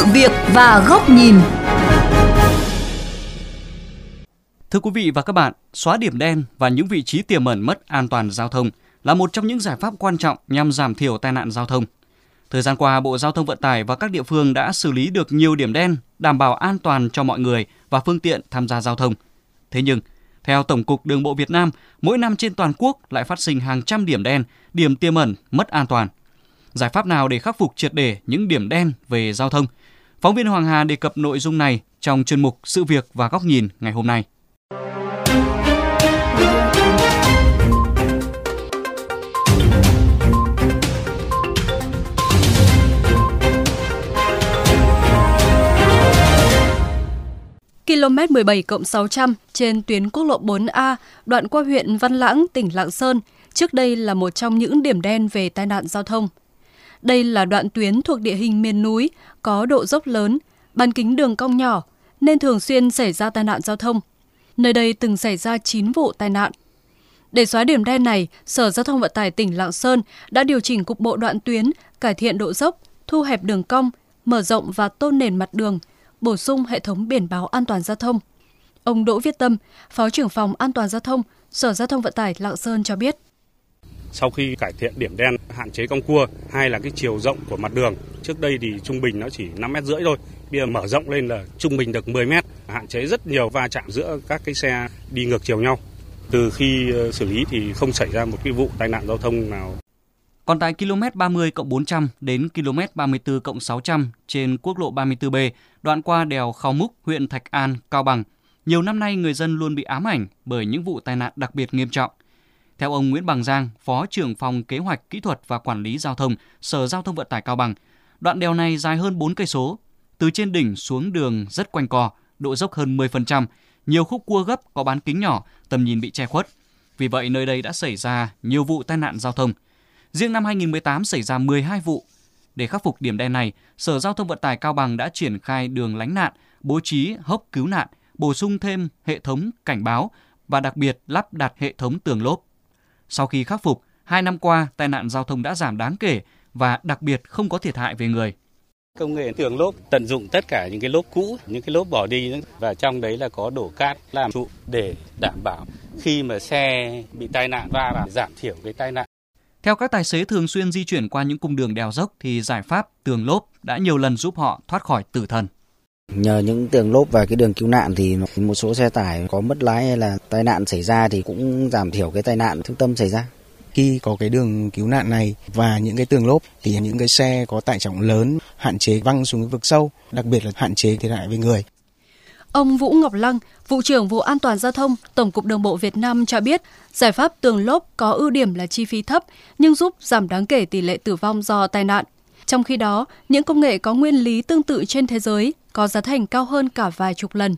sự việc và góc nhìn. Thưa quý vị và các bạn, xóa điểm đen và những vị trí tiềm ẩn mất an toàn giao thông là một trong những giải pháp quan trọng nhằm giảm thiểu tai nạn giao thông. Thời gian qua, Bộ Giao thông Vận tải và các địa phương đã xử lý được nhiều điểm đen, đảm bảo an toàn cho mọi người và phương tiện tham gia giao thông. Thế nhưng, theo Tổng cục Đường bộ Việt Nam, mỗi năm trên toàn quốc lại phát sinh hàng trăm điểm đen, điểm tiềm ẩn mất an toàn. Giải pháp nào để khắc phục triệt để những điểm đen về giao thông? Phóng viên Hoàng Hà đề cập nội dung này trong chuyên mục Sự việc và góc nhìn ngày hôm nay. Km 17+600 trên tuyến quốc lộ 4A, đoạn qua huyện Văn Lãng, tỉnh Lạng Sơn, trước đây là một trong những điểm đen về tai nạn giao thông. Đây là đoạn tuyến thuộc địa hình miền núi, có độ dốc lớn, bán kính đường cong nhỏ, nên thường xuyên xảy ra tai nạn giao thông. Nơi đây từng xảy ra 9 vụ tai nạn. Để xóa điểm đen này, Sở Giao thông Vận tải tỉnh Lạng Sơn đã điều chỉnh cục bộ đoạn tuyến, cải thiện độ dốc, thu hẹp đường cong, mở rộng và tôn nền mặt đường, bổ sung hệ thống biển báo an toàn giao thông. Ông Đỗ Viết Tâm, Phó trưởng phòng An toàn giao thông, Sở Giao thông Vận tải Lạng Sơn cho biết. Sau khi cải thiện điểm đen, hạn chế cong cua, hai là cái chiều rộng của mặt đường. Trước đây thì trung bình nó chỉ 5,5 m thôi, bây giờ mở rộng lên là trung bình được 10 m, hạn chế rất nhiều va chạm giữa các cái xe đi ngược chiều nhau. Từ khi xử lý thì không xảy ra một cái vụ tai nạn giao thông nào. Còn tại km 30+400 đến km 34+600 trên quốc lộ 34B, đoạn qua đèo Khao Múc, huyện Thạch An, Cao Bằng, nhiều năm nay người dân luôn bị ám ảnh bởi những vụ tai nạn đặc biệt nghiêm trọng. Theo ông Nguyễn Bằng Giang, Phó trưởng phòng Kế hoạch Kỹ thuật và Quản lý Giao thông, Sở Giao thông Vận tải Cao Bằng, đoạn đèo này dài hơn 4 cây số, từ trên đỉnh xuống đường rất quanh co, độ dốc hơn 10%, nhiều khúc cua gấp có bán kính nhỏ, tầm nhìn bị che khuất. Vì vậy nơi đây đã xảy ra nhiều vụ tai nạn giao thông. Riêng năm 2018 xảy ra 12 vụ. Để khắc phục điểm đen này, Sở Giao thông Vận tải Cao Bằng đã triển khai đường lánh nạn, bố trí hốc cứu nạn, bổ sung thêm hệ thống cảnh báo và đặc biệt lắp đặt hệ thống tường lốp. Sau khi khắc phục, 2 năm qua, tai nạn giao thông đã giảm đáng kể và đặc biệt không có thiệt hại về người. Công nghệ tường lốp tận dụng tất cả những cái lốp cũ, những cái lốp bỏ đi và trong đấy là có đổ cát làm trụ để đảm bảo khi mà xe bị tai nạn va và giảm thiểu cái tai nạn. Theo các tài xế thường xuyên di chuyển qua những cung đường đèo dốc thì giải pháp tường lốp đã nhiều lần giúp họ thoát khỏi tử thần. Nhờ những tường lốp và cái đường cứu nạn thì một số xe tải có mất lái hay là tai nạn xảy ra thì cũng giảm thiểu cái tai nạn thương tâm xảy ra. Khi có cái đường cứu nạn này và những cái tường lốp thì những cái xe có tải trọng lớn hạn chế văng xuống vực sâu, đặc biệt là hạn chế thiệt hại về người. Ông Vũ Ngọc Lăng, Vụ trưởng Vụ An toàn Giao thông, Tổng cục Đường bộ Việt Nam cho biết, giải pháp tường lốp có ưu điểm là chi phí thấp nhưng giúp giảm đáng kể tỷ lệ tử vong do tai nạn. Trong khi đó, những công nghệ có nguyên lý tương tự trên thế giới có giá thành cao hơn cả vài chục lần.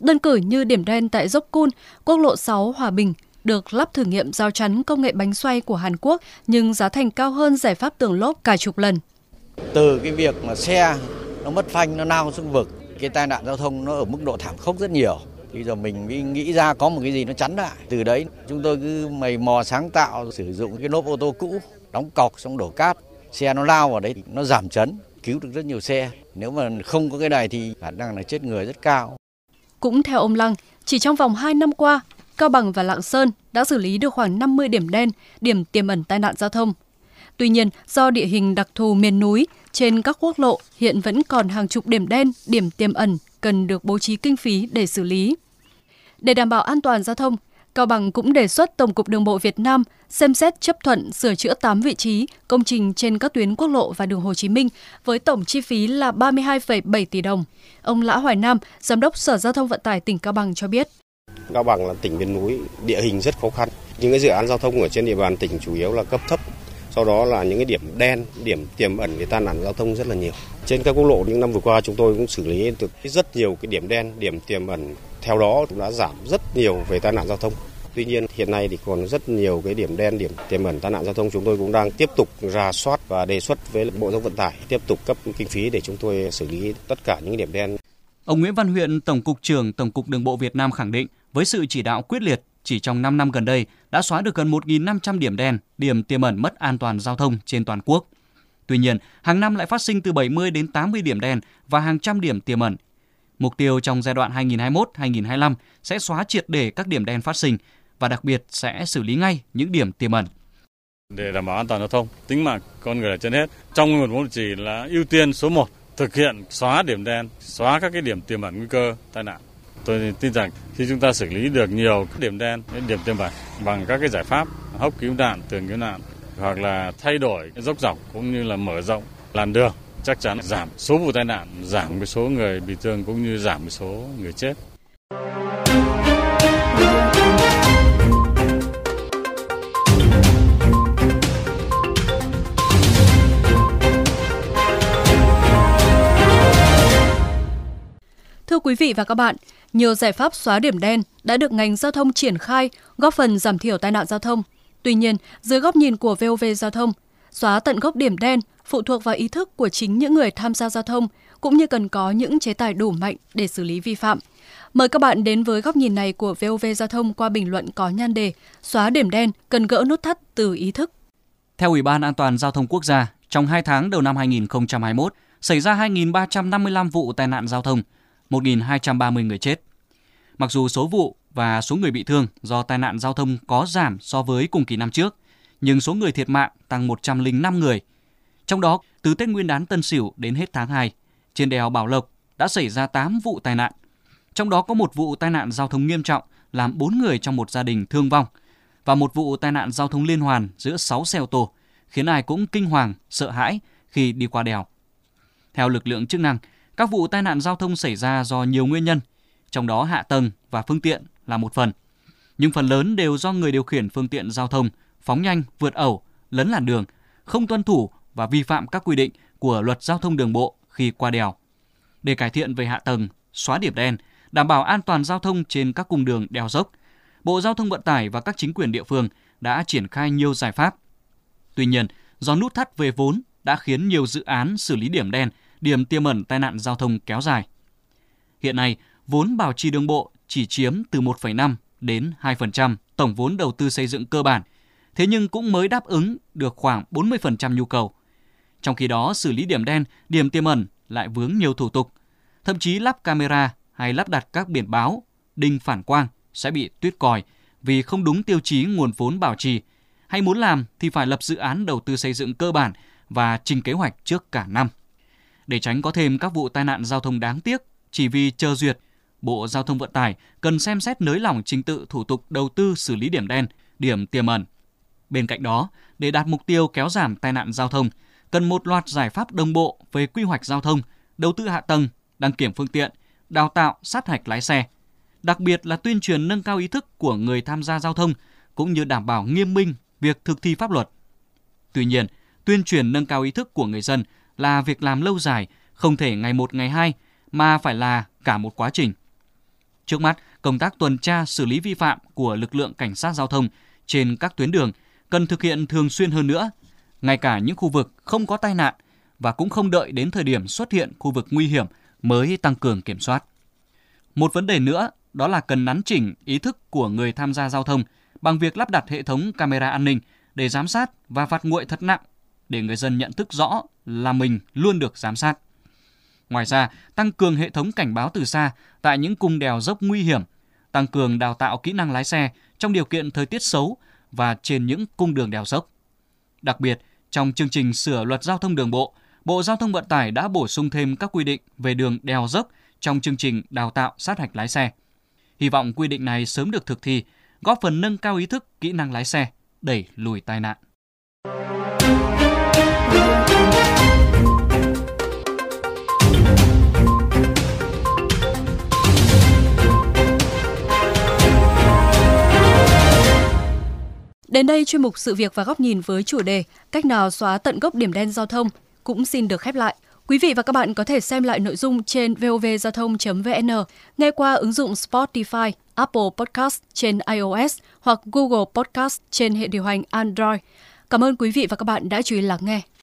Đơn cử như điểm đen tại Dốc Cun, quốc lộ 6 Hòa Bình được lắp thử nghiệm rào chắn công nghệ bánh xoay của Hàn Quốc nhưng giá thành cao hơn giải pháp tường lốp cả chục lần. Từ cái việc mà xe nó mất phanh, nó lao xuống vực, cái tai nạn giao thông nó ở mức độ thảm khốc rất nhiều. Bây giờ mình nghĩ ra có một cái gì nó chắn lại. Từ đấy chúng tôi cứ mày mò sáng tạo sử dụng cái lốp ô tô cũ, đóng cọc xong đổ cát. Xe nó lao vào đấy thì nó giảm chấn, cứu được rất nhiều xe. Nếu mà không có cái này thì khả năng là chết người rất cao. Cũng theo ông Lăng, chỉ trong vòng 2 năm qua, Cao Bằng và Lạng Sơn đã xử lý được khoảng 50 điểm đen, điểm tiềm ẩn tai nạn giao thông. Tuy nhiên, do địa hình đặc thù miền núi, trên các quốc lộ hiện vẫn còn hàng chục điểm đen, điểm tiềm ẩn cần được bố trí kinh phí để xử lý. Để đảm bảo an toàn giao thông, Cao Bằng cũng đề xuất Tổng cục Đường bộ Việt Nam xem xét chấp thuận sửa chữa 8 vị trí công trình trên các tuyến quốc lộ và đường Hồ Chí Minh với tổng chi phí là 32,7 tỷ đồng. Ông Lã Hoài Nam, Giám đốc Sở Giao thông Vận tải tỉnh Cao Bằng cho biết. Cao Bằng là tỉnh miền núi, địa hình rất khó khăn. Những cái dự án giao thông ở trên địa bàn tỉnh chủ yếu là cấp thấp. Sau đó là những cái điểm đen, điểm tiềm ẩn về tai nạn giao thông rất là nhiều. Trên các quốc lộ những năm vừa qua chúng tôi cũng xử lý được rất nhiều cái điểm đen, điểm tiềm ẩn. Theo đó cũng đã giảm rất nhiều về tai nạn giao thông. Tuy nhiên hiện nay thì còn rất nhiều cái điểm đen, điểm tiềm ẩn tai nạn giao thông. Chúng tôi cũng đang tiếp tục rà soát và đề xuất với Bộ Giao thông Vận tải tiếp tục cấp kinh phí để chúng tôi xử lý tất cả những điểm đen. Ông Nguyễn Văn Huyện, Tổng cục trưởng Tổng cục Đường bộ Việt Nam khẳng định với sự chỉ đạo quyết liệt, chỉ trong 5 năm gần đây đã xóa được gần 1.500 điểm đen, điểm tiềm ẩn mất an toàn giao thông trên toàn quốc. Tuy nhiên, hàng năm lại phát sinh từ 70 đến 80 điểm đen và hàng trăm điểm tiềm ẩn. Mục tiêu trong giai đoạn 2021-2025 sẽ xóa triệt để các điểm đen phát sinh và đặc biệt sẽ xử lý ngay những điểm tiềm ẩn. Để đảm bảo an toàn giao thông, tính mạng con người là trên hết. Trong nguồn vốn chỉ là ưu tiên số 1 thực hiện xóa điểm đen, xóa các cái điểm tiềm ẩn nguy cơ tai nạn. Tôi tin rằng khi chúng ta xử lý được nhiều điểm đen, điểm tiềm ẩn bằng các cái giải pháp hốc cứu nạn, tường cứu nạn hoặc là thay đổi dốc dọc cũng như là mở rộng làn đường, chắc chắn giảm số vụ tai nạn, giảm cái số người bị thương cũng như giảm số người chết. Thưa quý vị và các bạn, nhiều giải pháp xóa điểm đen đã được ngành giao thông triển khai, góp phần giảm thiểu tai nạn giao thông. Tuy nhiên, dưới góc nhìn của VOV Giao thông, xóa tận gốc điểm đen phụ thuộc vào ý thức của chính những người tham gia giao thông, cũng như cần có những chế tài đủ mạnh để xử lý vi phạm. Mời các bạn đến với góc nhìn này của VOV Giao thông qua bình luận có nhan đề "Xóa điểm đen cần gỡ nút thắt từ ý thức". Theo Ủy ban An toàn Giao thông Quốc gia, trong 2 tháng đầu năm 2021, xảy ra 2.355 vụ tai nạn giao thông, 1.230 người chết. Mặc dù số vụ và số người bị thương do tai nạn giao thông có giảm so với cùng kỳ năm trước, nhưng số người thiệt mạng tăng 105 người. Trong đó, từ Tết Nguyên đán Tân Sửu đến hết tháng 2, trên đèo Bảo Lộc đã xảy ra 8 vụ tai nạn. Trong đó có một vụ tai nạn giao thông nghiêm trọng làm 4 người trong một gia đình thương vong và một vụ tai nạn giao thông liên hoàn giữa 6 xe ô tô khiến ai cũng kinh hoàng, sợ hãi khi đi qua đèo. Theo lực lượng chức năng, các vụ tai nạn giao thông xảy ra do nhiều nguyên nhân, trong đó hạ tầng và phương tiện là một phần. Nhưng phần lớn đều do người điều khiển phương tiện giao thông phóng nhanh, vượt ẩu, lấn làn đường, không tuân thủ và vi phạm các quy định của Luật Giao thông Đường bộ khi qua đèo. Để cải thiện về hạ tầng, xóa điểm đen, đảm bảo an toàn giao thông trên các cung đường đèo dốc, Bộ Giao thông Vận tải và các chính quyền địa phương đã triển khai nhiều giải pháp. Tuy nhiên, do nút thắt về vốn đã khiến nhiều dự án xử lý điểm đen, điểm tiềm ẩn tai nạn giao thông kéo dài. Hiện nay, vốn bảo trì đường bộ chỉ chiếm từ 1,5 đến 2% tổng vốn đầu tư xây dựng cơ bản, thế nhưng cũng mới đáp ứng được khoảng 40% nhu cầu. Trong khi đó, xử lý điểm đen, điểm tiềm ẩn lại vướng nhiều thủ tục, thậm chí lắp camera hay lắp đặt các biển báo, đinh phản quang sẽ bị tuýt còi vì không đúng tiêu chí nguồn vốn bảo trì, hay muốn làm thì phải lập dự án đầu tư xây dựng cơ bản và trình kế hoạch trước cả năm. Để tránh có thêm các vụ tai nạn giao thông đáng tiếc chỉ vì chờ duyệt, Bộ Giao thông Vận tải cần xem xét nới lỏng trình tự thủ tục đầu tư xử lý điểm đen, điểm tiềm ẩn. Bên cạnh đó, để đạt mục tiêu kéo giảm tai nạn giao thông, cần một loạt giải pháp đồng bộ về quy hoạch giao thông, đầu tư hạ tầng, đăng kiểm phương tiện, đào tạo, sát hạch lái xe. Đặc biệt là tuyên truyền nâng cao ý thức của người tham gia giao thông, cũng như đảm bảo nghiêm minh việc thực thi pháp luật. Tuy nhiên, tuyên truyền nâng cao ý thức của người dân là việc làm lâu dài, không thể ngày một ngày hai, mà phải là cả một quá trình. Trước mắt, công tác tuần tra xử lý vi phạm của lực lượng cảnh sát giao thông trên các tuyến đường cần thực hiện thường xuyên hơn nữa, ngay cả những khu vực không có tai nạn và cũng không đợi đến thời điểm xuất hiện khu vực nguy hiểm mới tăng cường kiểm soát. Một vấn đề nữa đó là cần nắn chỉnh ý thức của người tham gia giao thông bằng việc lắp đặt hệ thống camera an ninh để giám sát và phạt nguội thật nặng để người dân nhận thức rõ là mình luôn được giám sát. Ngoài ra, tăng cường hệ thống cảnh báo từ xa tại những cung đèo dốc nguy hiểm, tăng cường đào tạo kỹ năng lái xe trong điều kiện thời tiết xấu và trên những cung đường đèo dốc. Đặc biệt, trong chương trình sửa Luật Giao thông Đường bộ, Bộ Giao thông Vận tải đã bổ sung thêm các quy định về đường đèo dốc trong chương trình đào tạo sát hạch lái xe. Hy vọng quy định này sớm được thực thi, góp phần nâng cao ý thức, kỹ năng lái xe, đẩy lùi tai nạn. Đến đây, chuyên mục Sự việc và góc nhìn với chủ đề "Cách nào xóa tận gốc điểm đen giao thông" cũng xin được khép lại. Quý vị và các bạn có thể xem lại nội dung trên vovgiaothong.vn, nghe qua ứng dụng Spotify, Apple Podcast trên iOS hoặc Google Podcast trên hệ điều hành Android. Cảm ơn quý vị và các bạn đã chú ý lắng nghe.